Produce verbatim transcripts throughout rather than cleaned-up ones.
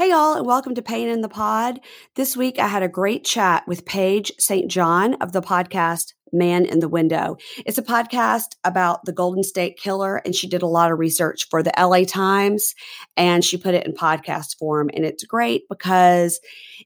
Hey, y'all, and welcome to Pain in the Pod. This week, I had a great chat with Paige Saint John of the podcast Man in the Window. It's a podcast about the Golden State Killer, and she did a lot of research for the L A Times, and she put it in podcast form. And it's great because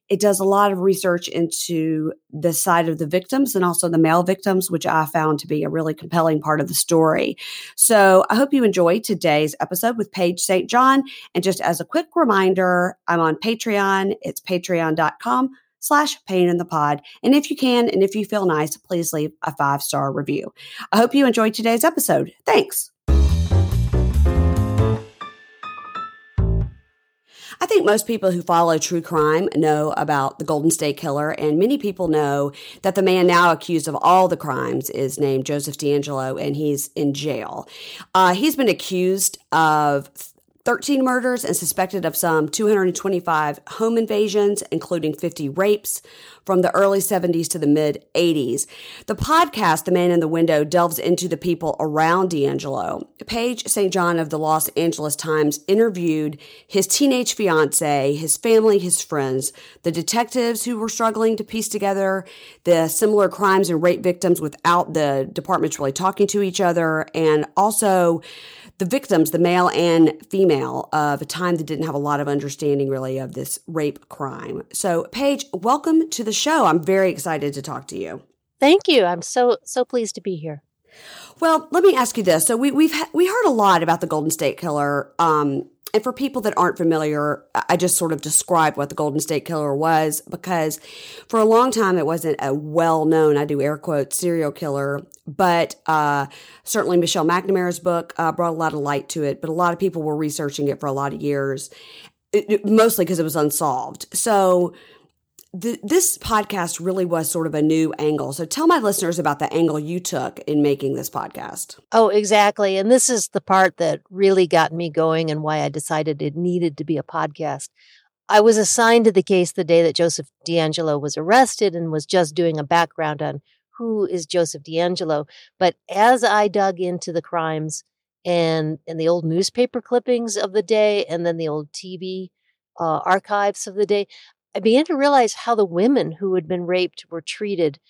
it does a lot of research into the side of the victims and also the male victims, which I found to be a really compelling part of the story. So I hope you enjoy today's episode with Paige Saint John. And just as a quick reminder, I'm on Patreon. It's patreon dot com slash pain in the pod. And if you can, and if you feel nice, please leave a five-star review. I hope you enjoyed today's episode. Thanks. I think most people who follow true crime know about the Golden State Killer, and many people know that the man now accused of all the crimes is named Joseph DeAngelo, and he's in jail. Uh, he's been accused of thirteen murders and suspected of some two hundred twenty-five home invasions, including fifty rapes from the early seventies to the mid-eighties. The podcast, The Man in the Window, delves into the people around DeAngelo. Paige Saint John of the Los Angeles Times interviewed his teenage fiance, his family, his friends, the detectives who were struggling to piece together the similar crimes and rape victims without the departments really talking to each other, and also the victims, the male and female, of a time that didn't have a lot of understanding, really, of this rape crime. So, Paige, welcome to the show. I'm very excited to talk to you. Thank you. I'm so, so pleased to be here. Well, let me ask you this. So we, we've ha- we heard a lot about the Golden State Killer. Um, and for people that aren't familiar, I just sort of described what the Golden State Killer was, because for a long time it wasn't a well-known, I do air quotes, serial killer. But uh, certainly Michelle McNamara's book uh, brought a lot of light to it. But a lot of people were researching it for a lot of years, it, it, mostly because it was unsolved. So th- this podcast really was sort of a new angle. So tell my listeners about the angle you took in making this podcast. Oh, exactly. And this is the part that really got me going and why I decided it needed to be a podcast. I was assigned to the case the day that Joseph DeAngelo was arrested and was just doing a background on who is Joseph DeAngelo. But as I dug into the crimes and, and the old newspaper clippings of the day and then the old T V uh, archives of the day, I began to realize how the women who had been raped were treated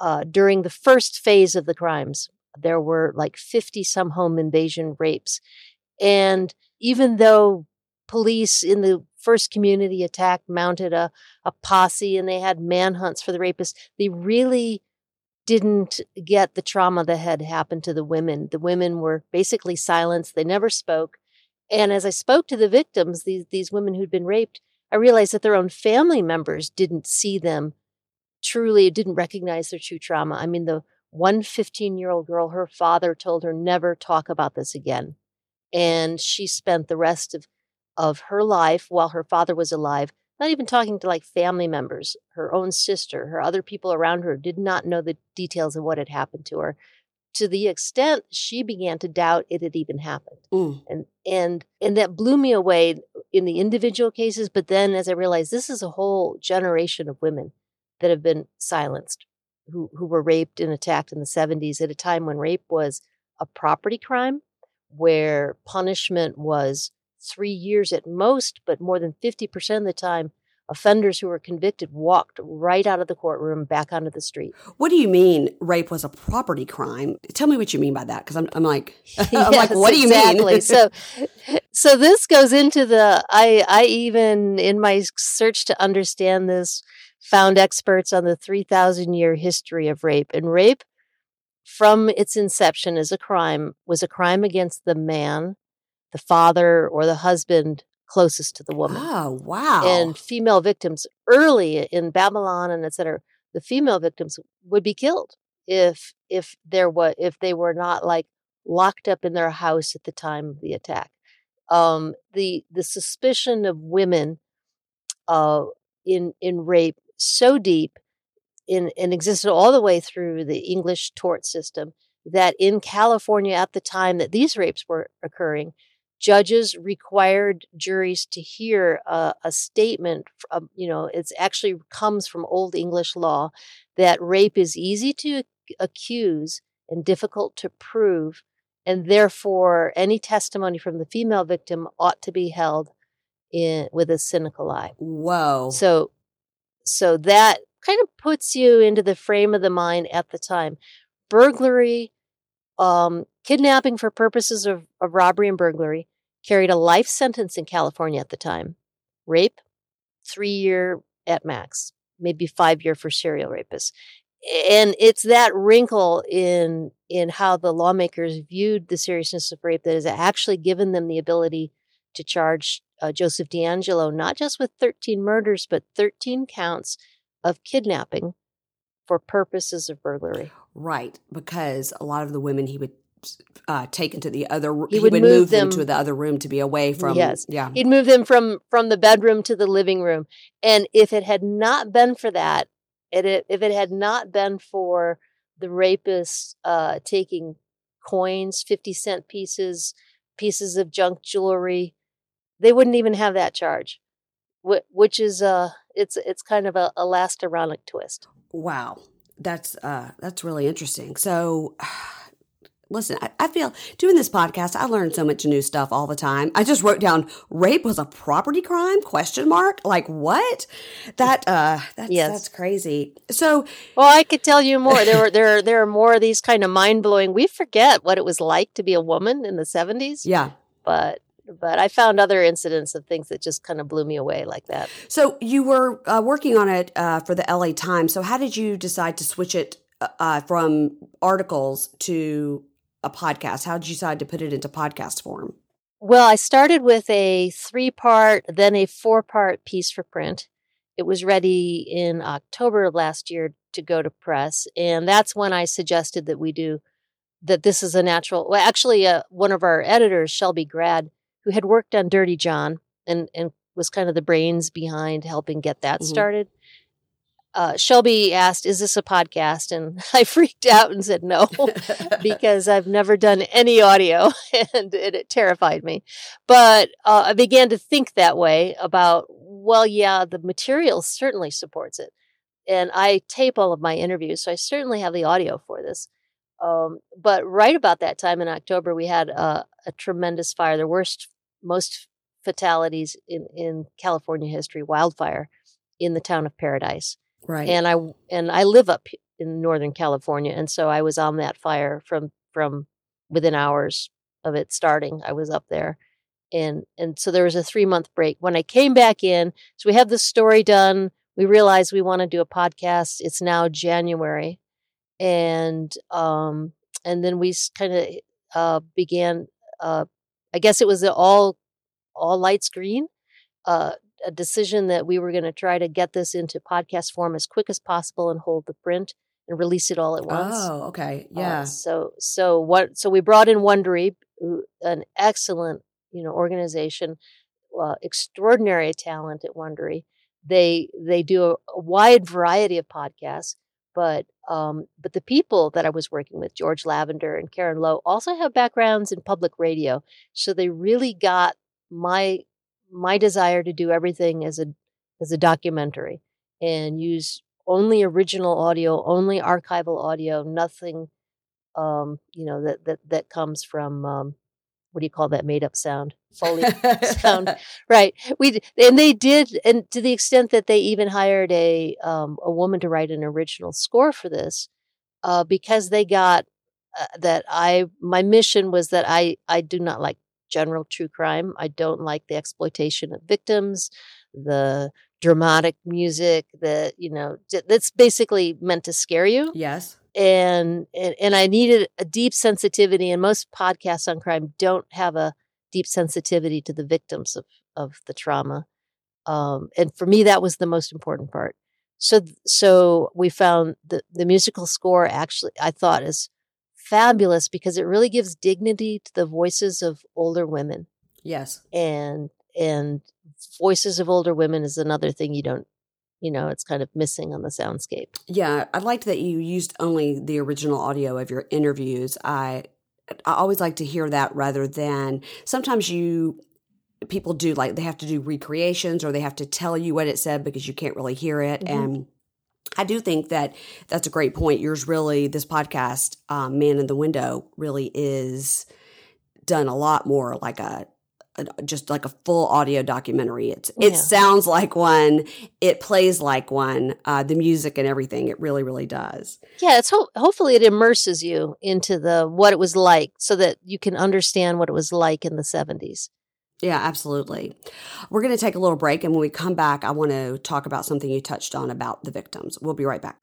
uh, during the first phase of the crimes. There were like fifty-some home invasion rapes. And even though police in the first community attack mounted a, a posse and they had manhunts for the rapists, they really didn't get the trauma that had happened to the women. The women were basically silenced. They never spoke. And as I spoke to the victims, these, these women who'd been raped, I realized that their own family members didn't see them truly, didn't recognize their true trauma. I mean, the one fifteen-year-old girl, her father told her never talk about this again. And she spent the rest of, of her life while her father was alive, not even talking to like family members, her own sister, her other people around her did not know the details of what had happened to her, to the extent she began to doubt it had even happened. Mm. And, and, and that blew me away in the individual cases. But then as I realized, this is a whole generation of women that have been silenced, who, who were raped and attacked in the seventies at a time when rape was a property crime, where punishment was three years at most, but more than fifty percent of the time, offenders who were convicted walked right out of the courtroom back onto the street. What do you mean rape was a property crime? Tell me what you mean by that, because I'm, I'm like, I'm yes, like, what do you exactly. mean? so, so this goes into the, I, I even, in my search to understand this, found experts on the three thousand year history of rape. And rape, from its inception as a crime, was a crime against the man, the father or the husband closest to the woman. Oh, wow. And female victims early in Babylon and et cetera, the female victims would be killed if if there was if they were not like locked up in their house at the time of the attack. Um, the the suspicion of women uh, in in rape so deep in and existed all the way through the English tort system that in California at the time that these rapes were occurring, judges required juries to hear a, a statement, from, you know, it actually comes from Old English law, that rape is easy to accuse and difficult to prove, and therefore any testimony from the female victim ought to be held in with a cynical eye. Whoa. So, so that kind of puts you into the frame of the mind at the time. Burglary, um, kidnapping for purposes of, of robbery and burglary carried a life sentence in California at the time. Rape, three year at max, maybe five year for serial rapists. And it's that wrinkle in in how the lawmakers viewed the seriousness of rape that has actually given them the ability to charge uh, Joseph DeAngelo not just with thirteen murders, but thirteen counts of kidnapping for purposes of burglary. Right, because a lot of the women he would uh, take into the other room. He, he would, would move, move them, them to the other room to be away from. Yes, yeah. He'd move them from, from the bedroom to the living room. And if it had not been for that, It, if it had not been for the rapists uh, taking coins, fifty cent pieces, pieces of junk jewelry, they wouldn't even have that charge, which is uh, it's it's kind of a, a last ironic twist. Wow, that's uh, that's really interesting. So. Listen, I, I feel doing this podcast, I learn so much new stuff all the time. I just wrote down rape was a property crime, question mark. Like what? That uh that's yes. that's crazy. So well, I could tell you more. There were there are there are more of these kind of mind blowing. We forget what it was like to be a woman in the seventies. Yeah. But But I found other incidents of things that just kind of blew me away like that. So you were uh, working on it uh, for the L A Times. So how did you decide to switch it uh, from articles to a podcast? How did you decide to put it into podcast form? Well, I started with a three-part, then a four-part piece for print. It was ready in October of last year to go to press, and that's when I suggested that we do, that this is a natural, well, actually, uh, one of our editors, Shelby Grad, who had worked on Dirty John and, and was kind of the brains behind helping get that mm-hmm. started. Uh, Shelby asked, is this a podcast? And I freaked out and said no, because I've never done any audio, and it, it terrified me. But uh, I began to think that way about, well, yeah, the material certainly supports it. And I tape all of my interviews, so I certainly have the audio for this. Um, but right about that time in October, we had uh, a tremendous fire, the worst, most fatalities in, in California history, wildfire in the town of Paradise. Right. And I and I live up in Northern California, and so I was on that fire from from within hours of it starting. I was up there, and and so there was a three month break. When I came back in, so we had the story done. We realized we want to do a podcast. It's now January, and um and then we kind of uh, began. Uh, I guess it was the all all lights green. Uh, a decision that we were going to try to get this into podcast form as quick as possible and hold the print and release it all at once. Oh, okay. Yeah. Uh, so, so what, so we brought in Wondery, an excellent, you know, organization, uh, extraordinary talent at Wondery. They, they do a, a wide variety of podcasts, but, um, but the people that I was working with, George Lavender and Karen Lowe, also have backgrounds in public radio. So they really got my, my desire to do everything as a as a documentary and use only original audio, only archival audio, nothing, um, you know, that that that comes from, um, what do you call that made up sound? Foley sound, right? We and they did, and to the extent that they even hired a um, a woman to write an original score for this, uh, because they got uh, that I my mission was that I I do not like general true crime. I don't like the exploitation of victims, the dramatic music that, you know, that's basically meant to scare you. Yes. And, and and I needed a deep sensitivity, and most podcasts on crime don't have a deep sensitivity to the victims of, of the trauma. Um, and for me, that was the most important part. So, so we found the, the musical score actually, I thought, is fabulous because it really gives dignity to the voices of older women. Yes. And and voices of older women is another thing you don't, you know, it's kind of missing on the soundscape. Yeah. I liked that you used only the original audio of your interviews. I I always like to hear that rather than sometimes you people do like they have to do recreations or they have to tell you what it said because you can't really hear it. Mm-hmm. And I do think that that's a great point. Yours really, this podcast, um, Man in the Window, really is done a lot more like a a, just like a full audio documentary. It's, yeah. It sounds like one. It plays like one. Uh, the music and everything. It really, really does. Yeah. It's ho- hopefully it immerses you into the what it was like so that you can understand what it was like in the seventies. Yeah, absolutely. We're going to take a little break. And when we come back, I want to talk about something you touched on about the victims. We'll be right back.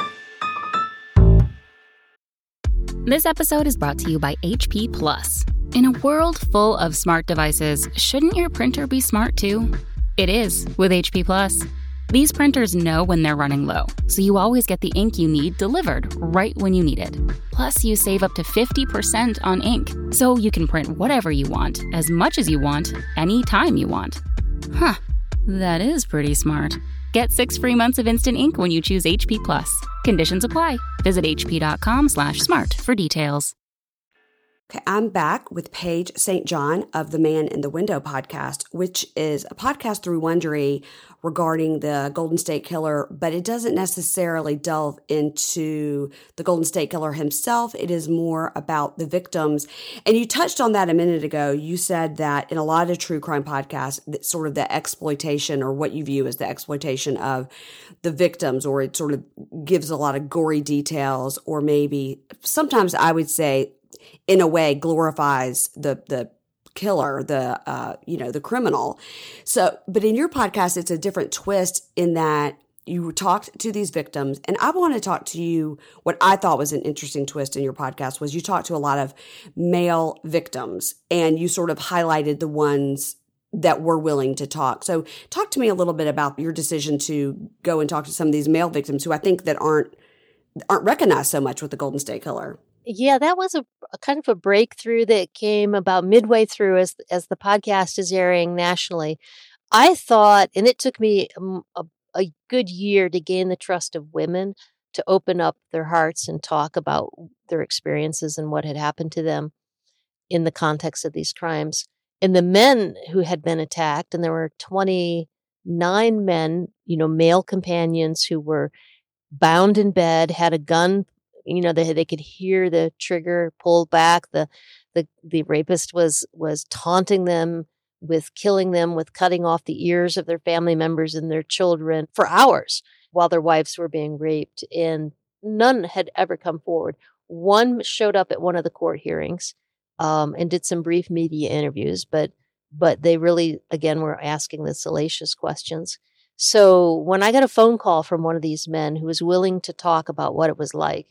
This episode is brought to you by H P Plus. In a world full of smart devices, shouldn't your printer be smart too? It is with H P Plus. These printers know when they're running low, so you always get the ink you need delivered right when you need it. Plus, you save up to fifty percent on ink, so you can print whatever you want, as much as you want, any time you want. Huh, that is pretty smart. Get six free months of instant ink when you choose H P Plus. Conditions apply. Visit hp.com slash smart for details. Okay, I'm back with Paige Saint John of the Man in the Window podcast, which is a podcast through Wondery regarding the Golden State Killer, but it doesn't necessarily delve into the Golden State Killer himself. It is more about the victims. And you touched on that a minute ago. You said that in a lot of true crime podcasts, that sort of the exploitation or what you view as the exploitation of the victims, or it sort of gives a lot of gory details, or maybe sometimes I would say, in a way, glorifies the the killer, the uh, you know, the criminal. So, but in your podcast, it's a different twist in that you talked to these victims, and I want to talk to you. What I thought was an interesting twist in your podcast was you talked to a lot of male victims, and you sort of highlighted the ones that were willing to talk. So, talk to me a little bit about your decision to go and talk to some of these male victims who I think that aren't aren't recognized so much with the Golden State Killer. Yeah, that was a, a kind of a breakthrough that came about midway through as as the podcast is airing nationally. I thought, and it took me a, a good year to gain the trust of women to open up their hearts and talk about their experiences and what had happened to them in the context of these crimes. And the men who had been attacked, and there were twenty-nine men, you know, male companions who were bound in bed, had a gun. You know, they they could hear the trigger pulled back. The the the rapist was was taunting them with killing them, with cutting off the ears of their family members and their children for hours while their wives were being raped. And none had ever come forward. One showed up at one of the court hearings um, and did some brief media interviews, but but they really, again, were asking the salacious questions. So when I got a phone call from one of these men who was willing to talk about what it was like,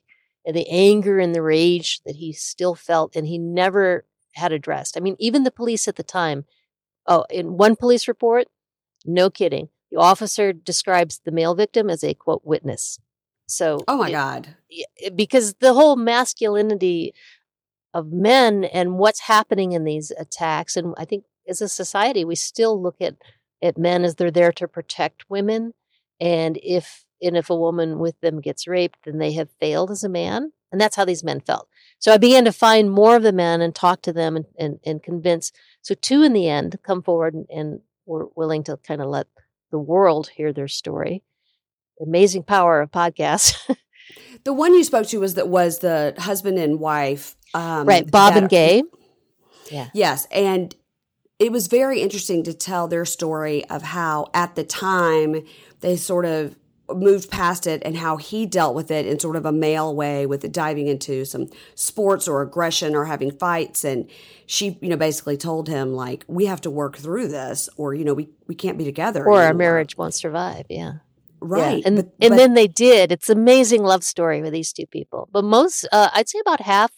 and the anger and the rage that he still felt and he never had addressed. I mean, even the police at the time, oh, in one police report, no kidding, the officer describes the male victim as a, quote, witness. So, oh, my it, God, it, because the whole masculinity of men and what's happening in these attacks. And I think as a society, we still look at, at men as they're there to protect women. And if And if a woman with them gets raped, then they have failed as a man. And that's how these men felt. So I began to find more of the men and talk to them and, and, and convince. So two in the end come forward and, and were willing to kind of let the world hear their story. Amazing power of podcasts. The one you spoke to was that was the husband and wife. Um, right. Bob that, and Gay. Yeah. Yes. And it was very interesting to tell their story of how at the time they sort of moved past it and how he dealt with it in sort of a male way with diving into some sports or aggression or having fights. And she, you know, basically told him like, we have to work through this or, you know, we, we can't be together. Or anymore. Our marriage won't survive. Yeah. Right. Yeah. And but, and but, then they did. It's an amazing love story with these two people. But most, uh, I'd say about half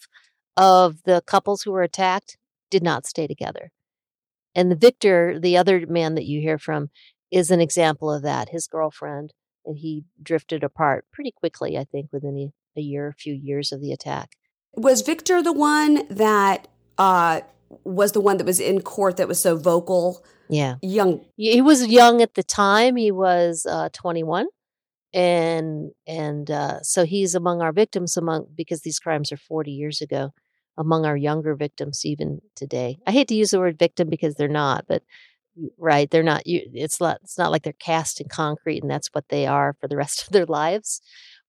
of the couples who were attacked did not stay together. And the Victor, the other man that you hear from, is an example of that. His girlfriend. And he drifted apart pretty quickly, I think, within a year, a few years of the attack. Was Victor the one that uh, was the one that was in court that was so vocal? Yeah. Young. He was young at the time. He was uh, twenty-one. And and uh, so he's among our victims, among because these crimes are forty years ago, among our younger victims even today. I hate to use the word victim because they're not, but... Right. They're not, you, it's not, it's not like they're cast in concrete and that's what they are for the rest of their lives.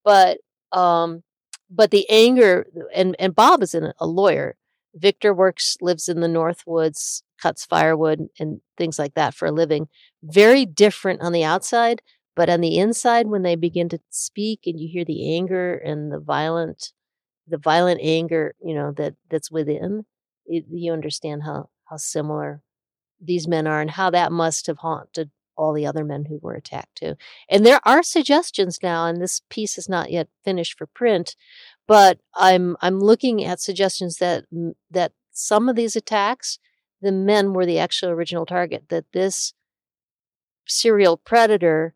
But, um, but the anger and, and Bob is an, a lawyer. Victor works, lives in the Northwoods, cuts firewood and things like that for a living. Very different on the outside, but on the inside, when they begin to speak and you hear the anger and the violent, the violent anger, you know, that that's within, it, you understand how, how similar these men are and how that must have haunted all the other men who were attacked too. And there are suggestions now, and this piece is not yet finished for print, but I'm I'm looking at suggestions that that some of these attacks, the men were the actual original target, that this serial predator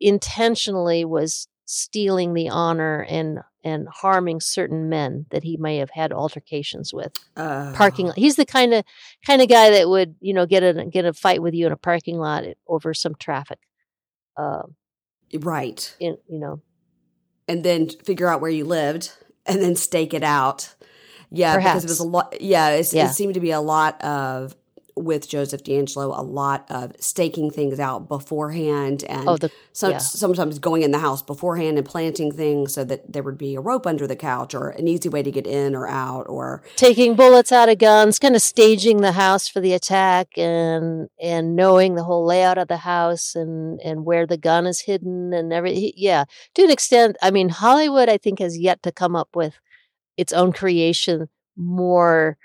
intentionally was stealing the honor and and harming certain men that he may have had altercations with. Uh, parking. He's the kind of kind of guy that would, you know, get a get a fight with you in a parking lot over some traffic. Uh, right. In, you know. And then figure out where you lived and then stake it out. Yeah, Perhaps. because it was a lot. Yeah, it's, yeah, it seemed to be a lot of, with Joseph DeAngelo, a lot of staking things out beforehand and oh, the, some, yeah. sometimes going in the house beforehand and planting things so that there would be a rope under the couch or an easy way to get in or out, or taking bullets out of guns, kind of staging the house for the attack and and knowing the whole layout of the house and, and where the gun is hidden and everything. Yeah, to an extent, I mean, Hollywood, I think, has yet to come up with its own creation more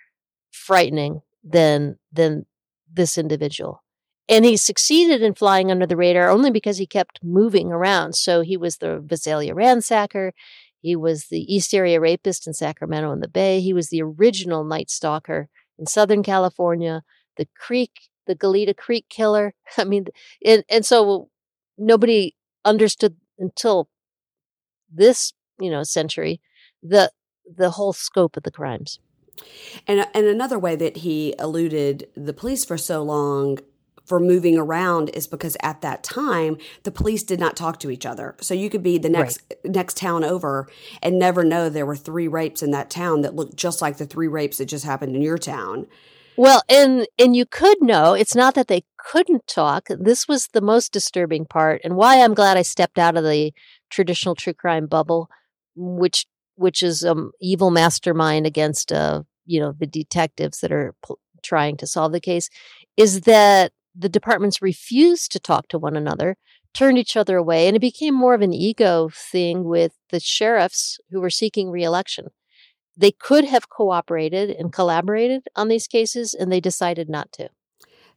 frightening than than this individual. And he succeeded in flying under the radar only because he kept moving around. So he was the Visalia ransacker. He was the East Area Rapist in Sacramento and the Bay. He was the original Night Stalker in Southern California, the creek, the Goleta Creek Killer. I mean, and, and so nobody understood until this, you know, century, the the whole scope of the crimes. And and another way that he eluded the police for so long for moving around is because at that time, the police did not talk to each other. So you could be the next right. next town over and never know there were three rapes in that town that looked just like the three rapes that just happened in your town. Well, and and you could know. It's not that they couldn't talk. This was the most disturbing part and why I'm glad I stepped out of the traditional true crime bubble, which which is um evil mastermind against, uh, you know, the detectives that are pl- trying to solve the case, is that the departments refused to talk to one another, turned each other away, and it became more of an ego thing with the sheriffs who were seeking reelection. They could have cooperated and collaborated on these cases, and they decided not to.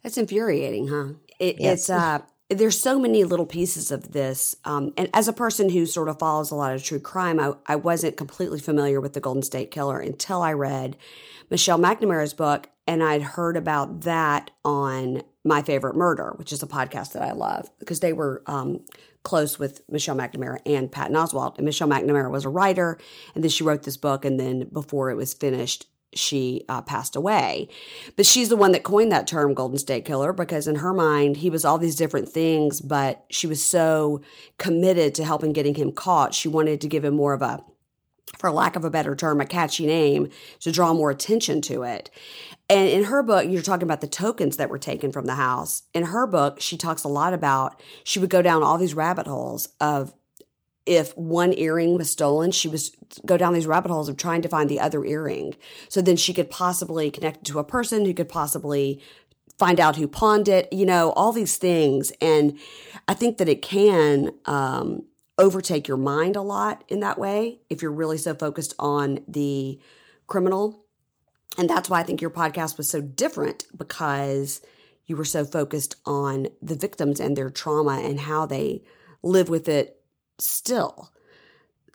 That's infuriating, huh? It, yes. It's... Uh... There's so many little pieces of this. Um, and as a person who sort of follows a lot of true crime, I, I wasn't completely familiar with the Golden State Killer until I read Michelle McNamara's book, and I'd heard about that on My Favorite Murder, which is a podcast that I love, because they were um, close with Michelle McNamara and Patton Oswalt. And Michelle McNamara was a writer, and then she wrote this book, and then before it was finished, she uh, passed away. But she's the one that coined that term Golden State Killer, because in her mind, he was all these different things, but she was so committed to helping getting him caught. She wanted to give him more of a, for lack of a better term, a catchy name to draw more attention to it. And in her book, you're talking about the tokens that were taken from the house. In her book, she talks a lot about, she would go down all these rabbit holes of, if one earring was stolen, she would go down these rabbit holes of trying to find the other earring. So then she could possibly connect it to a person who could possibly find out who pawned it, you know, all these things. And I think that it can um, overtake your mind a lot in that way if you're really so focused on the criminal. And that's why I think your podcast was so different, because you were so focused on the victims and their trauma and how they live with it still.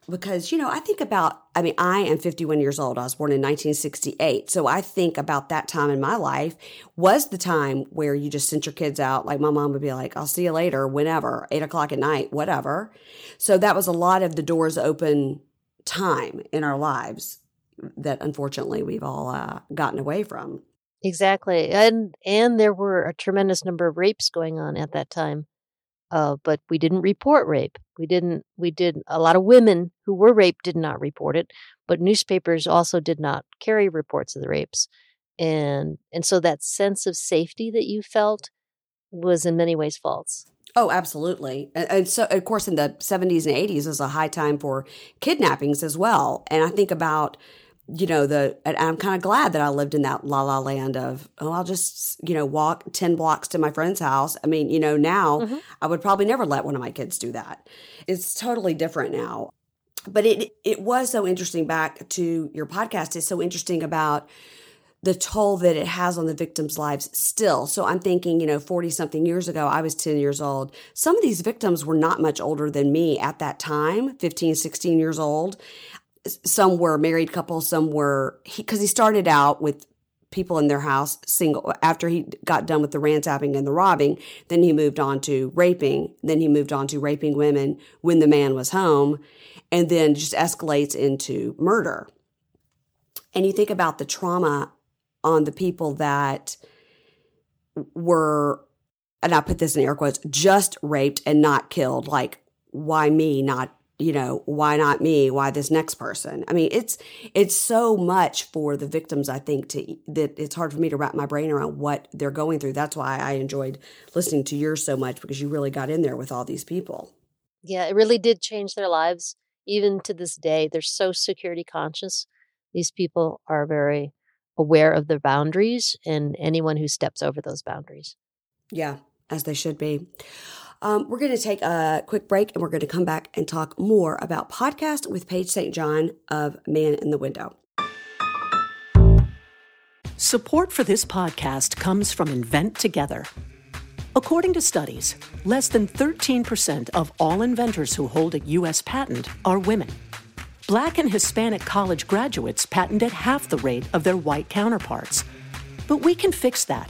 Because, you know, I think about, I mean, I am fifty-one years old. I was born in nineteen sixty-eight. So I think about that time in my life was the time where you just sent your kids out. Like my mom would be like, I'll see you later, whenever, eight o'clock at night, whatever. So that was a lot of the doors open time in our lives that unfortunately we've all uh, gotten away from. Exactly. And, and there were a tremendous number of rapes going on at that time. Uh, but we didn't report rape. We didn't, we did, a lot of women who were raped did not report it, but newspapers also did not carry reports of the rapes. And, and so that sense of safety that you felt was in many ways false. Oh, absolutely. And, and so, of course, in the seventies and eighties was a high time for kidnappings as well. And I think about you know, the, and I'm kind of glad that I lived in that la la land of, oh, I'll just, you know, walk ten blocks to my friend's house. I mean, you know, now mm-hmm. I would probably never let one of my kids do that. It's totally different now. But it it was so interesting, back to your podcast, it's so interesting about the toll that it has on the victims' lives still. So I'm thinking, you know, forty-something years ago, I was ten years old. Some of these victims were not much older than me at that time, fifteen, sixteen years old. Some were married couples, some were, because he, he started out with people in their house, single, after he got done with the ransacking and the robbing, then he moved on to raping, then he moved on to raping women when the man was home, and then just escalates into murder. And you think about the trauma on the people that were, and I put this in air quotes, just raped and not killed. Like, why me, not, you know, why not me? Why this next person? I mean, it's it's so much for the victims, I think, to that it's hard for me to wrap my brain around what they're going through. That's why I enjoyed listening to yours so much, because you really got in there with all these people. Yeah, it really did change their lives. Even to this day, they're so security conscious. These people are very aware of their boundaries and anyone who steps over those boundaries. Yeah, as they should be. Um, we're going to take a quick break, and we're going to come back and talk more about podcast with Paige Saint John of Man in the Window. Support for this podcast comes from Invent Together. According to studies, less than thirteen percent of all inventors who hold a U S patent are women. Black and Hispanic college graduates patent at half the rate of their white counterparts. But we can fix that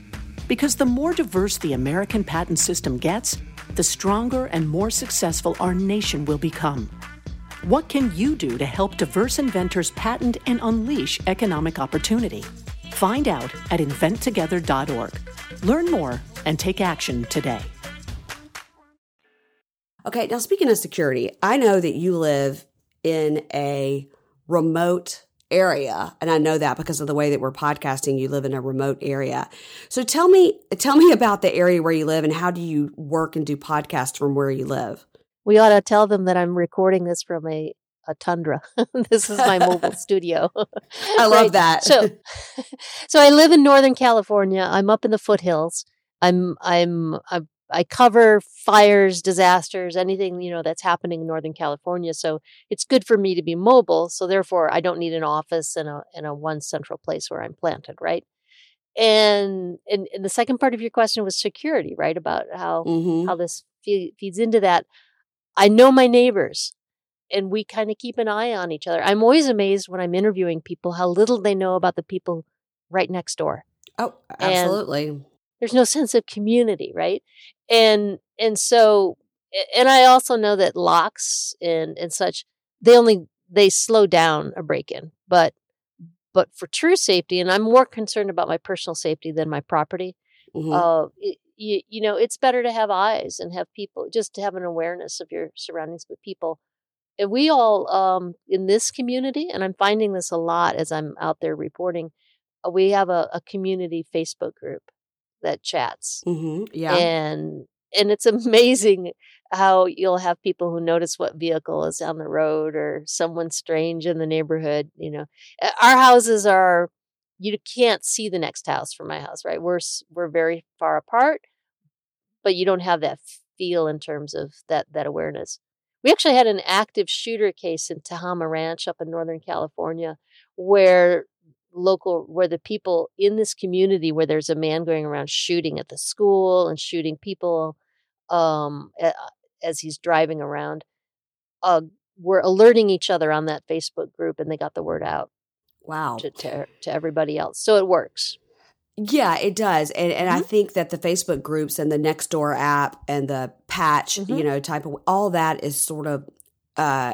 Because the more diverse the American patent system gets, the stronger and more successful our nation will become. What can you do to help diverse inventors patent and unleash economic opportunity? Find out at invent together dot org. Learn more and take action today. Okay, now speaking of security, I know that you live in a remote area, and I know that because of the way that we're podcasting, you live in a remote area. So tell me, tell me about the area where you live, and how do you work and do podcasts from where you live? We ought to tell them that I'm recording this from a, a tundra. This is my mobile studio. I love right? that. So, so I live in Northern California. I'm up in the foothills. I'm, I'm, I'm I cover fires, disasters, anything, you know, that's happening in Northern California. So it's good for me to be mobile. So therefore, I don't need an office and a and a one central place where I'm planted, right? And and, and the second part of your question was security, right? About how mm-hmm. how this fe- feeds into that. I know my neighbors, and we kind of keep an eye on each other. I'm always amazed when I'm interviewing people how little they know about the people right next door. Oh, absolutely. And there's no sense of community, right? And and so, and I also know that locks and, and such, they only, they slow down a break-in. But but for true safety, and I'm more concerned about my personal safety than my property, mm-hmm. uh, it, you, you know, it's better to have eyes and have people, just to have an awareness of your surroundings with people. And we all, um, in this community, and I'm finding this a lot as I'm out there reporting, we have a, a community Facebook group that chats. Mm-hmm. Yeah. And and it's amazing how you'll have people who notice what vehicle is on the road or someone strange in the neighborhood. You know, our houses are, you can't see the next house from my house, right? We're we're very far apart, but you don't have that feel in terms of that that awareness. We actually had an active shooter case in Tahama Ranch up in Northern California where local where the people in this community, where there's a man going around shooting at the school and shooting people um, as he's driving around, uh, were alerting each other on that Facebook group, and they got the word out. Wow. To, to, to everybody else. So it works. Yeah, it does. And and mm-hmm. I think that the Facebook groups and the Nextdoor app and the Patch, mm-hmm. you know, type of, all that is sort of uh,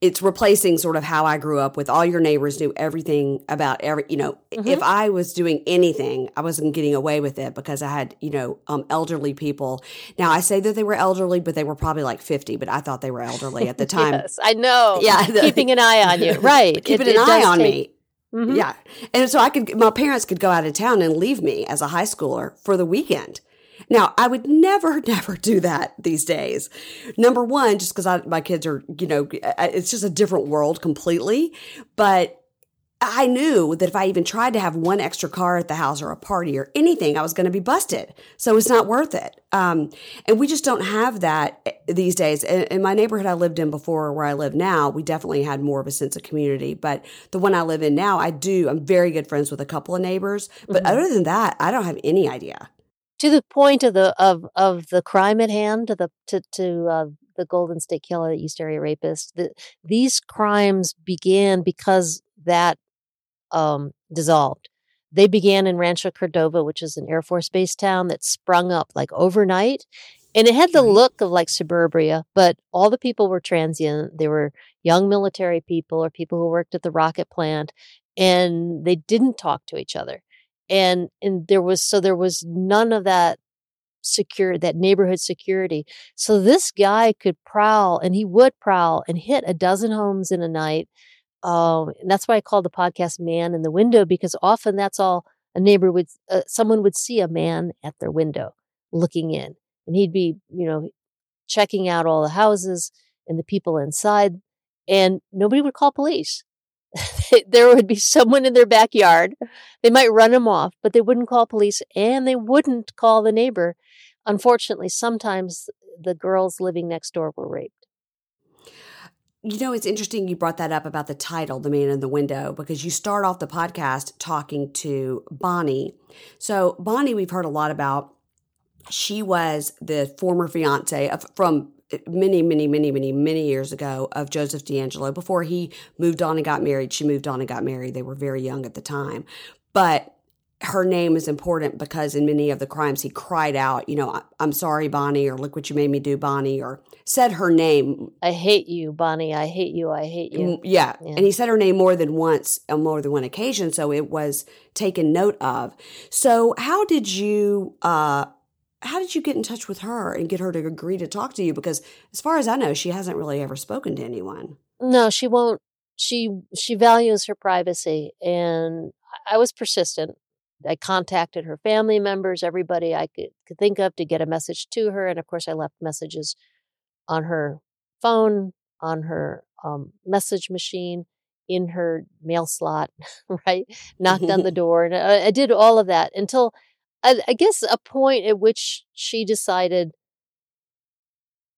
it's replacing sort of how I grew up with all your neighbors knew everything about every, you know, mm-hmm. if I was doing anything, I wasn't getting away with it because I had, you know, um, elderly people. Now I say that they were elderly, but they were probably like fifty, but I thought they were elderly at the time. Yes, I know. Yeah. The, keeping an eye on you. Right. Keeping it, an it eye on take- me. Mm-hmm. Yeah. And so I could, my parents could go out of town and leave me as a high schooler for the weekend. Now, I would never, never do that these days. Number one, just because my kids are, you know, it's just a different world completely. But I knew that if I even tried to have one extra car at the house or a party or anything, I was going to be busted. So it's not worth it. Um, and we just don't have that these days. In, in my neighborhood I lived in before where I live now, we definitely had more of a sense of community. But the one I live in now, I do. I'm very good friends with a couple of neighbors. But mm-hmm. other than that, I don't have any idea. To the point of the of, of the crime at hand, to the to, to uh, the Golden State Killer, the East Area Rapist, the, these crimes began because that um, dissolved. They began in Rancho Cordova, which is an Air Force Base town that sprung up like overnight, and it had the look of like suburbia, but all the people were transient. They were young military people or people who worked at the rocket plant, and they didn't talk to each other. And and there was, so there was none of that secure, that neighborhood security. So this guy could prowl, and he would prowl and hit a dozen homes in a night. Um, and that's why I called the podcast Man in the Window, because often that's all a neighbor would, uh, someone would see a man at their window looking in. And he'd be, you know, checking out all the houses and the people inside, and nobody would call police. There would be someone in their backyard. They might run them off, but they wouldn't call police, and they wouldn't call the neighbor. Unfortunately, sometimes the girls living next door were raped. You know, it's interesting you brought that up about the title, The Man in the Window, because you start off the podcast talking to Bonnie. So Bonnie, we've heard a lot about. She was the former fiance of, from many, many, many, many, many years ago of Joseph DeAngelo. Before he moved on and got married, she moved on and got married. They were very young at the time. But her name is important because in many of the crimes, he cried out, you know, I'm sorry, Bonnie, or look what you made me do, Bonnie, or said her name. I hate you, Bonnie. I hate you. I hate you. Yeah. yeah. And he said her name more than once on more than one occasion. So it was taken note of. So how did you... uh How did you get in touch with her and get her to agree to talk to you? Because as far as I know, she hasn't really ever spoken to anyone. No, she won't. She she values her privacy. And I was persistent. I contacted her family members, everybody I could, could think of to get a message to her. And of course, I left messages on her phone, on her um, message machine, in her mail slot, right? Knocked on the door. And I, I did all of that until... I, I guess a point at which she decided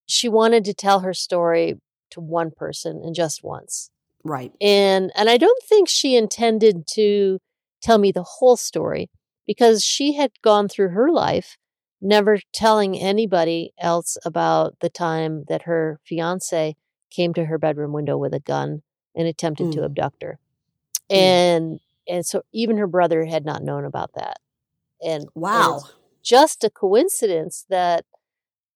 she wanted to tell her story to one person and just once. Right. And and I don't think she intended to tell me the whole story, because she had gone through her life never telling anybody else about the time that her fiance came to her bedroom window with a gun and attempted mm. to abduct her. Mm. And and so even her brother had not known about that. And wow, and just a coincidence that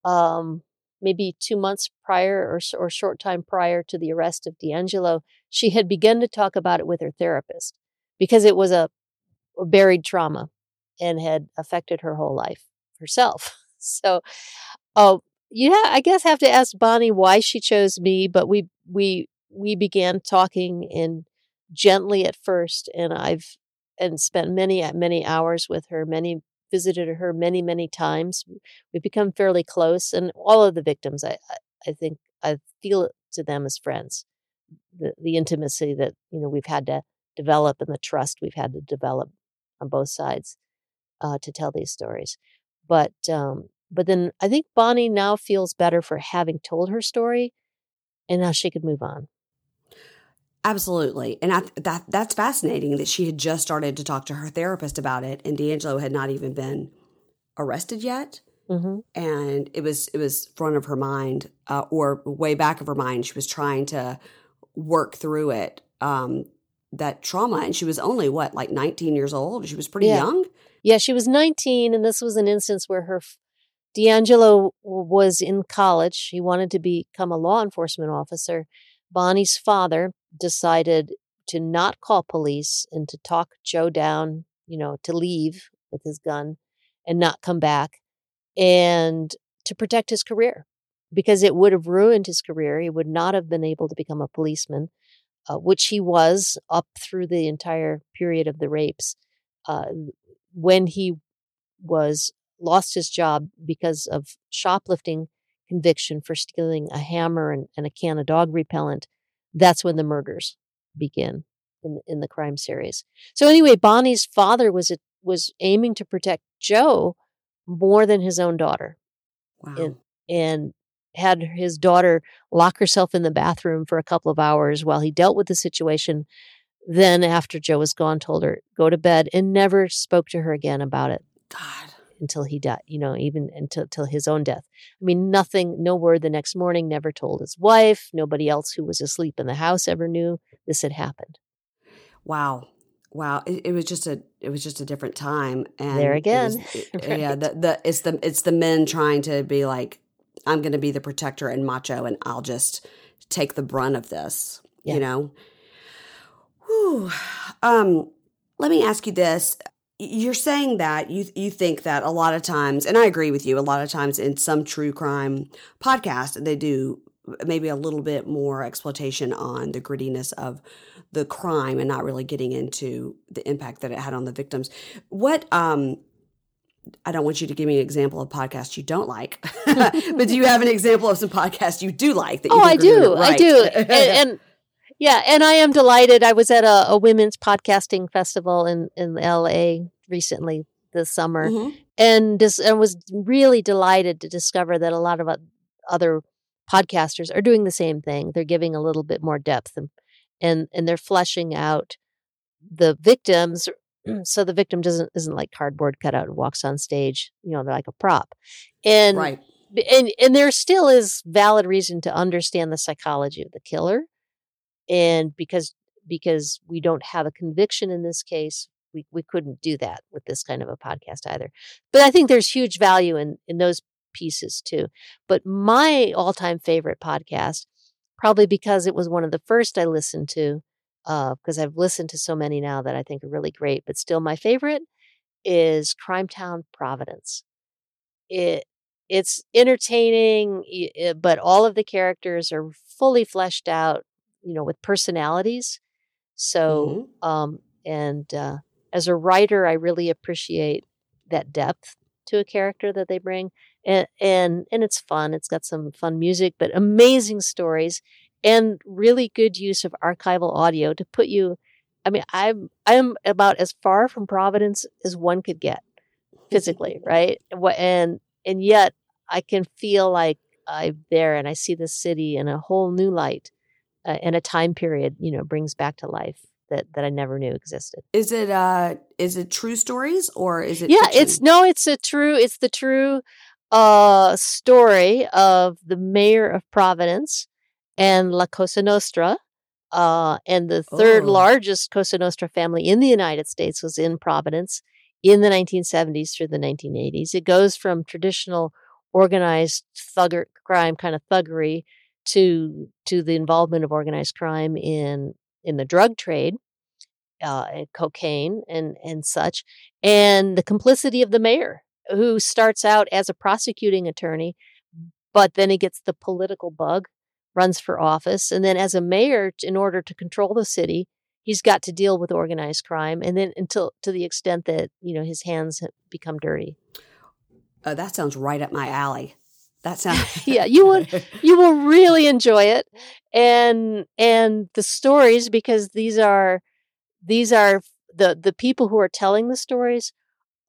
um, maybe two months prior or or short time prior to the arrest of DeAngelo, she had begun to talk about it with her therapist because it was a, a buried trauma and had affected her whole life herself. So, oh, uh, yeah, I guess have to ask Bonnie why she chose me. But we we we began talking and gently at first, and I've. and spent many, many hours with her, many visited her many, many times. We've become fairly close. And all of the victims, I, I think, I feel it to them as friends, the, the intimacy that, you know, we've had to develop and the trust we've had to develop on both sides uh, to tell these stories. But, um, but then I think Bonnie now feels better for having told her story, and now she could move on. Absolutely. And I, that that's fascinating that she had just started to talk to her therapist about it, and DeAngelo had not even been arrested yet. Mm-hmm. And it was it was front of her mind uh, or way back of her mind. She was trying to work through it, um, that trauma. And she was only, what, like nineteen years old? She was pretty yeah. young? Yeah, she was nineteen. And this was an instance where her DeAngelo was in college. He wanted to become a law enforcement officer. Bonnie's father decided to not call police and to talk Joe down, you know, to leave with his gun and not come back, and to protect his career, because it would have ruined his career. He would not have been able to become a policeman, uh, which he was up through the entire period of the rapes. Uh, when he was lost his job because of shoplifting conviction for stealing a hammer and, and a can of dog repellent, that's when the murders begin in, in the crime series. So anyway, Bonnie's father was a, was aiming to protect Joe more than his own daughter. Wow. And, and had his daughter lock herself in the bathroom for a couple of hours while he dealt with the situation. Then after Joe was gone, told her, go to bed, and never spoke to her again about it. God. Until he died, you know, even until, until his own death. I mean, nothing, no word the next morning, never told his wife. Nobody else who was asleep in the house ever knew this had happened. Wow. Wow, it, it was just a it was just a different time, and there again, it was, right. yeah, the, the it's the it's the men trying to be like, I'm going to be the protector and macho, and I'll just take the brunt of this, yeah. you know. Whew. Um, let me ask you this: you're saying that you you think that a lot of times, and I agree with you, a lot of times in some true crime podcast, they do maybe a little bit more exploitation on the grittiness of the crime and not really getting into the impact that it had on the victims. What, um, I don't want you to give me an example of podcasts you don't like, but do you have an example of some podcasts you do like? That you oh, I do. Right? I do. and, and yeah. And I am delighted. I was at a, a women's podcasting festival in, in L A recently this summer, mm-hmm. and dis- and was really delighted to discover that a lot of other podcasters are doing the same thing. They're giving a little bit more depth, and and, and they're fleshing out the victims, so the victim doesn't isn't like cardboard cutout and walks on stage. You know, they're like a prop, and right. and and there still is valid reason to understand the psychology of the killer, and because because we don't have a conviction in this case, we we couldn't do that with this kind of a podcast either. But I think there's huge value in in those pieces too. But my all-time favorite podcast, probably because it was one of the first I listened to, uh, because I've listened to so many now that I think are really great, but still my favorite is Crimetown Providence. It it's entertaining, but all of the characters are fully fleshed out, you know, with personalities. So, mm-hmm. um, and uh, as a writer, I really appreciate that depth to a character that they bring. And, and and it's fun. It's got some fun music, but amazing stories and really good use of archival audio to put you. I mean, I'm I'm about as far from Providence as one could get physically, right? And and yet I can feel like I'm there, and I see the city in a whole new light, uh, and a time period, you know, brings back to life that that I never knew existed. Is it uh is it true stories or is it? Yeah, fiction? it's no, it's a true. It's the true. Uh, story of the mayor of Providence and La Cosa Nostra, uh, and the third oh. largest Cosa Nostra family in the United States was in Providence in the nineteen seventies through the nineteen eighties. It goes from traditional organized thugger crime, kind of thuggery, to to the involvement of organized crime in in the drug trade, uh, and cocaine and and such, and the complicity of the mayor, who starts out as a prosecuting attorney, but then he gets the political bug, runs for office. And then as a mayor, in order to control the city, he's got to deal with organized crime. And then until to the extent that, you know, his hands have become dirty. Oh, that sounds right up my alley. That sounds yeah, you would you will really enjoy it. And and the stories, because these are these are the the people who are telling the stories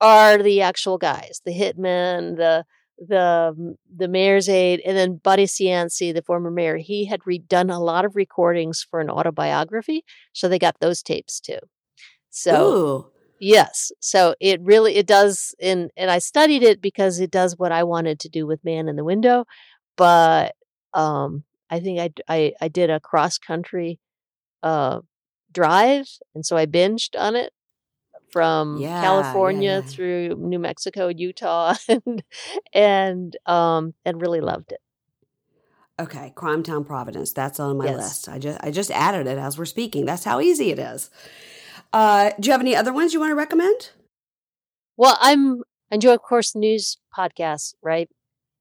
are the actual guys, the hitman, the the the mayor's aide, and then Buddy Cianci, the former mayor. He had redone a lot of recordings for an autobiography, so they got those tapes too. So Ooh. yes, so it really it does, and and I studied it because it does what I wanted to do with Man in the Window, but um, I think I I, I did a cross country uh, drive, and so I binged on it from yeah, California yeah, yeah. through New Mexico, Utah, and and um, and really loved it. Okay, Crimetown Providence. That's on my yes. list. I just I just added it as we're speaking. That's how easy it is. Uh, do you have any other ones you want to recommend? Well, I'm I enjoy, of course, news podcasts, right?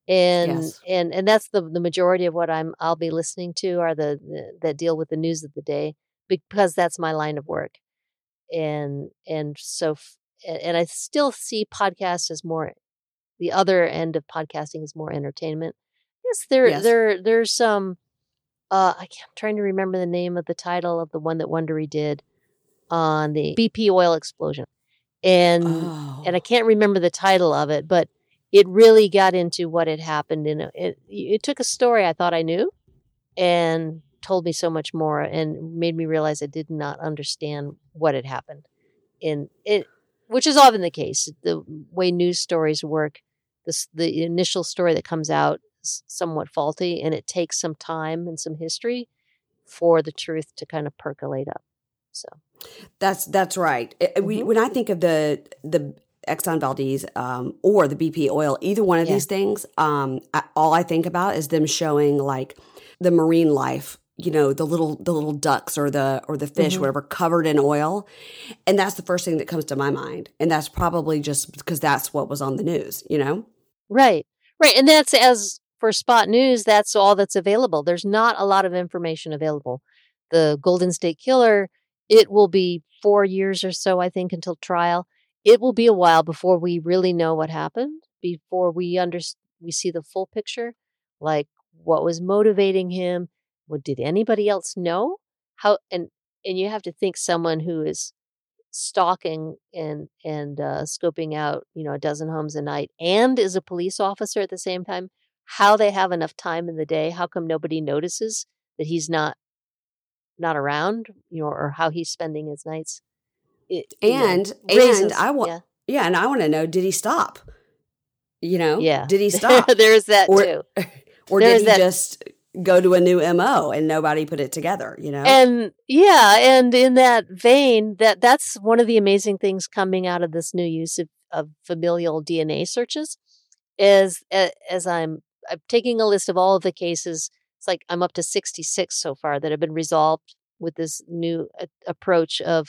And yes. and and that's the the majority of what I'm I'll be listening to are the, the that deal with the news of the day, because that's my line of work. And and so and I still see podcasts as more, the other end of podcasting is more entertainment. Yes, there yes. there there's some. Uh, I'm trying to remember the name of the title of the one that Wondery did on the B P oil explosion, and oh. and I can't remember the title of it, but it really got into what had happened. And it it took a story I thought I knew, and told me so much more, and made me realize I did not understand what had happened. And it, which is often the case, the way news stories work, this the initial story that comes out is somewhat faulty, and it takes some time and some history for the truth to kind of percolate up. So that's that's right. Mm-hmm. We, when I think of the the Exxon Valdez um, or the B P oil, either one of yeah. these things, um, I, all I think about is them showing like the marine life. You know, the little the little ducks or the or the fish, mm-hmm. whatever, covered in oil, and that's the first thing that comes to my mind. And that's probably just because that's what was on the news. You know, right, right. And that's as for spot news, that's all that's available. There's not a lot of information available. The Golden State Killer, it will be four years or so, I think, until trial. It will be a while before we really know what happened, before we under we see the full picture, like what was motivating him. Well, did anybody else know how? And and you have to think someone who is stalking and and uh, scoping out, you know, a dozen homes a night and is a police officer at the same time, how they have enough time in the day. How come nobody notices that he's not not around, you know, or how he's spending his nights? It, and you know, raises, and I want yeah. yeah, and I want to know, did he stop? You know, yeah, did he stop? There's that or, too. Or There's did he that. just go to a new M O and nobody put it together, you know? And yeah. And in that vein, that that's one of the amazing things coming out of this new use of, of familial D N A searches is as, as I'm, I'm taking a list of all of the cases. It's like, I'm up to sixty-six so far that have been resolved with this new uh, approach of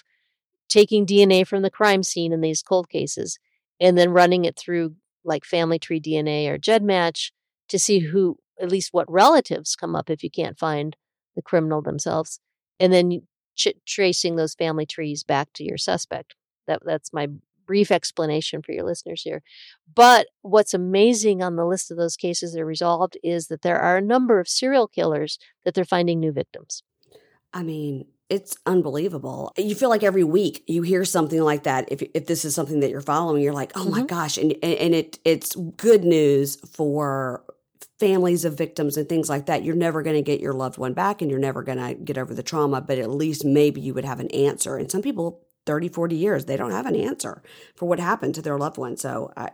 taking D N A from the crime scene in these cold cases and then running it through like family tree D N A or GEDmatch to see who, at least what relatives come up if you can't find the criminal themselves, and then ch- tracing those family trees back to your suspect. That that's my brief explanation for your listeners here. But what's amazing on the list of those cases that are resolved is that there are a number of serial killers that they're finding new victims. I mean, it's unbelievable. You feel like every week you hear something like that. If if this is something that you're following, you're like, oh mm-hmm. my gosh. And, and, and it it's good news for families of victims and things like that. You're never going to get your loved one back and you're never going to get over the trauma, but at least maybe you would have an answer. And some people, thirty, forty years, they don't have an answer for what happened to their loved one. So I,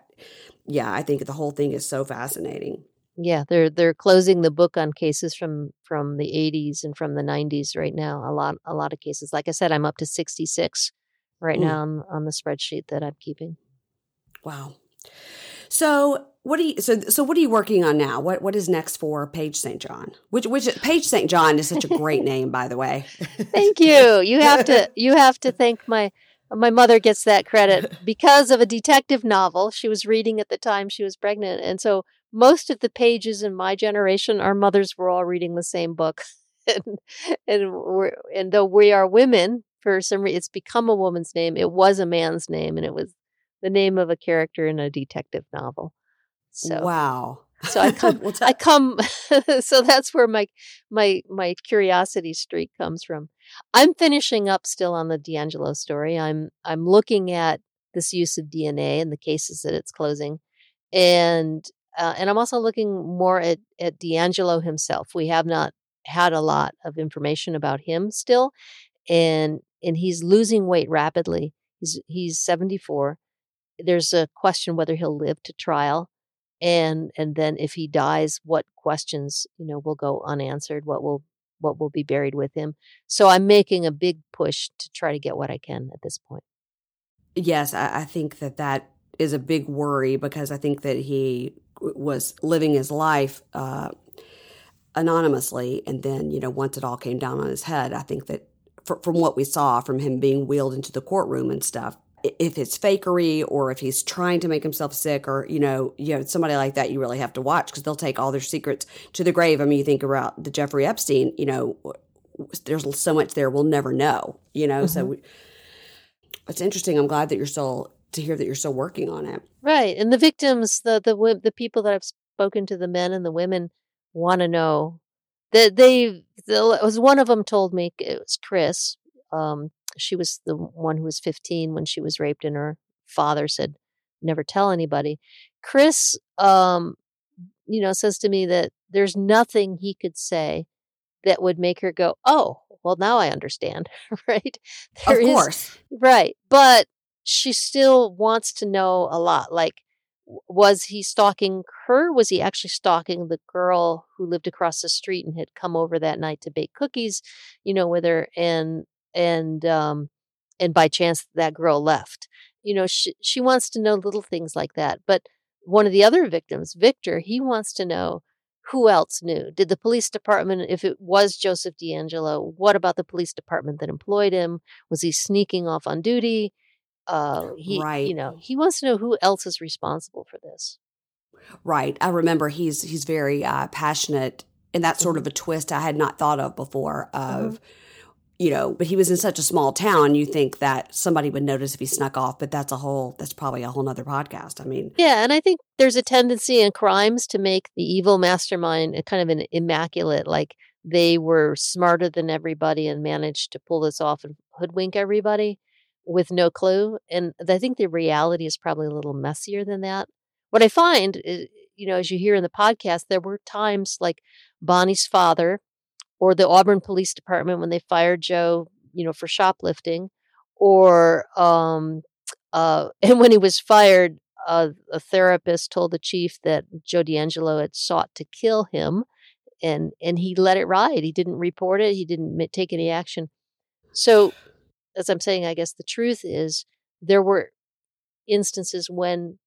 yeah, I think the whole thing is so fascinating. Yeah. They're, they're closing the book on cases from, from the eighties and from the nineties right now. A lot, a lot of cases. Like I said, I'm up to sixty-six right mm. now on, on the spreadsheet that I'm keeping. Wow. So what are you so so what are you working on now? What what is next for Paige Saint John? Which which Paige Saint John is such a great name, by the way. Thank you. You have to you have to thank my my mother gets that credit because of a detective novel she was reading at the time she was pregnant. And so most of the pages in my generation, our mothers were all reading the same book. and and we're, and though we are women, for some reason it's become a woman's name. It was a man's name, and it was the name of a character in a detective novel. So wow. So I come well, t- I come so that's where my my my curiosity streak comes from. I'm finishing up still on the DeAngelo story. I'm I'm looking at this use of D N A and the cases that it's closing. And uh, and I'm also looking more at at DeAngelo himself. We have not had a lot of information about him still, and and he's losing weight rapidly. He's he's seventy-four. There's a question whether he'll live to trial, and and then if he dies, what questions, you know, will go unanswered, what will what will be buried with him. So I'm making a big push to try to get what I can at this point. yes, I, I think that that is a big worry, because I think that he was living his life uh, anonymously. And then, you know, once it all came down on his head, I think that for, from what we saw from him being wheeled into the courtroom and stuff, if it's fakery or if he's trying to make himself sick or, you know, you know, somebody like that, you really have to watch, because they'll take all their secrets to the grave. I mean, you think about the Jeffrey Epstein, you know, there's so much there we'll never know, you know, mm-hmm. so we, it's interesting. I'm glad that you're still, to hear that you're still working on it. Right. And the victims, the, the, the people that I've spoken to, the men and the women want to know that they, the, it was one of them told me, it was Chris, um, she was the one who was fifteen when she was raped, and her father said, never tell anybody. Chris, um, you know, says to me that there's nothing he could say that would make her go, oh, well, now I understand, right? There of course. Is, right. But she still wants to know a lot. Like, was he stalking her? Was he actually stalking the girl who lived across the street and had come over that night to bake cookies, you know, with her? And And, um, and by chance that girl left, you know, she, she wants to know little things like that. But one of the other victims, Victor, he wants to know who else knew. Did the police department, if it was Joseph DeAngelo, what about the police department that employed him? Was he sneaking off on duty? Uh, he, right. you know, he wants to know who else is responsible for this. Right. I remember he's, he's very, uh, passionate, and that's sort of a twist I had not thought of before of, mm-hmm. you know, but he was in such a small town, you think that somebody would notice if he snuck off, but that's a whole, that's probably a whole nother podcast. I mean. Yeah. And I think there's a tendency in crimes to make the evil mastermind a kind of an immaculate, like they were smarter than everybody and managed to pull this off and hoodwink everybody with no clue. And I think the reality is probably a little messier than that. What I find is, you know, as you hear in the podcast, there were times like Bonnie's father, or the Auburn Police Department when they fired Joe, you know, for shoplifting, or um, uh, and when he was fired, uh, a therapist told the chief that Joe DeAngelo had sought to kill him, and and he let it ride. He didn't report it. He didn't take any action. So, as I'm saying, I guess the truth is there were instances when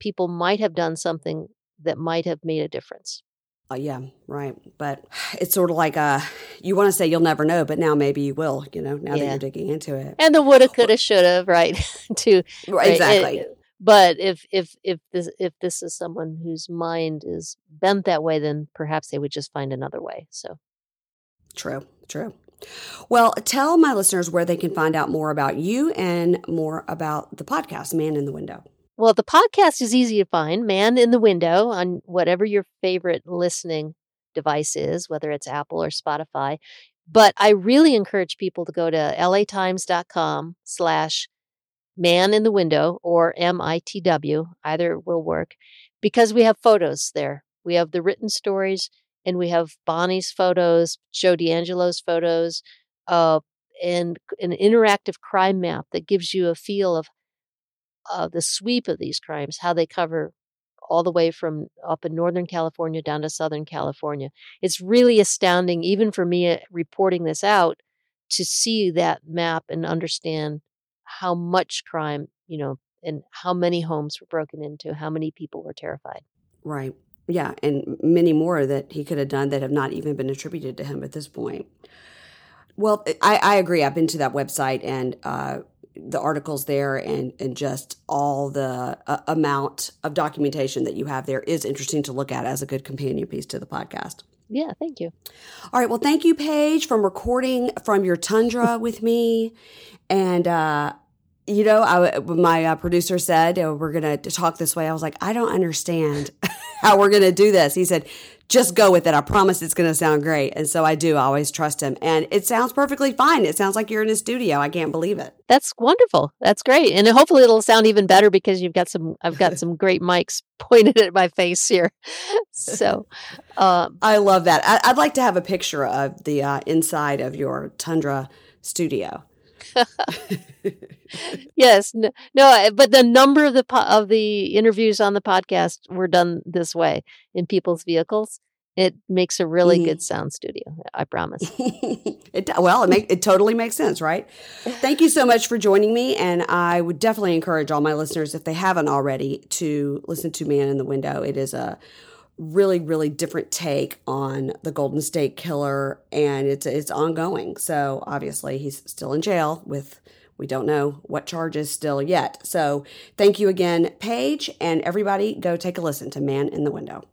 people might have done something that might have made a difference. Uh, yeah, right. But it's sort of like uh, you want to say you'll never know, but now maybe you will, you know, now yeah. that you're digging into it. And the woulda, coulda, shoulda, right? to, right exactly. It, but if if if this if this is someone whose mind is bent that way, then perhaps they would just find another way. So true, true. Well, tell my listeners where they can find out more about you and more about the podcast, Man in the Window. Well, the podcast is easy to find, Man in the Window, on whatever your favorite listening device is, whether it's Apple or Spotify. But I really encourage people to go to latimes.com slash man in the window or M I T W. Either will work, because we have photos there. We have the written stories, and we have Bonnie's photos, Joe DeAngelo's photos, uh, and an interactive crime map that gives you a feel of Uh, the sweep of these crimes, how they cover all the way from up in Northern California down to Southern California. It's really astounding, even for me uh, reporting this out, to see that map and understand how much crime, you know, and how many homes were broken into, how many people were terrified. Right. Yeah. And many more that he could have done that have not even been attributed to him at this point. Well, I, I agree. I've been to that website and, uh, the articles there and, and just all the uh, amount of documentation that you have there is interesting to look at as a good companion piece to the podcast. Yeah, thank you. All right. Well, thank you, Paige, from recording from your tundra with me. And, uh, you know, I, my uh, producer said, oh, we're going to talk this way. I was like, I don't understand how we're going to do this. He said, just go with it. I promise it's going to sound great. And so I do. I always trust him. And it sounds perfectly fine. It sounds like you're in a studio. I can't believe it. That's wonderful. That's great. And hopefully it'll sound even better because you've got some, I've got some great mics pointed at my face here. So um, I love that. I, I'd like to have a picture of the uh, inside of your Tundra studio. Yes, no, no, but the number of the po- of the interviews on the podcast were done this way in people's vehicles, It makes a really mm-hmm. good sound studio, I promise. it, well, it, make, it totally makes sense, right? Thank you so much for joining me, and I would definitely encourage all my listeners, if they haven't already, to listen to Man in the Window. It is a really, really different take on the Golden State Killer, and it's it's ongoing. So, obviously, he's still in jail with, we don't know what charges still yet. So, thank you again, Paige, and everybody go take a listen to Man in the Window.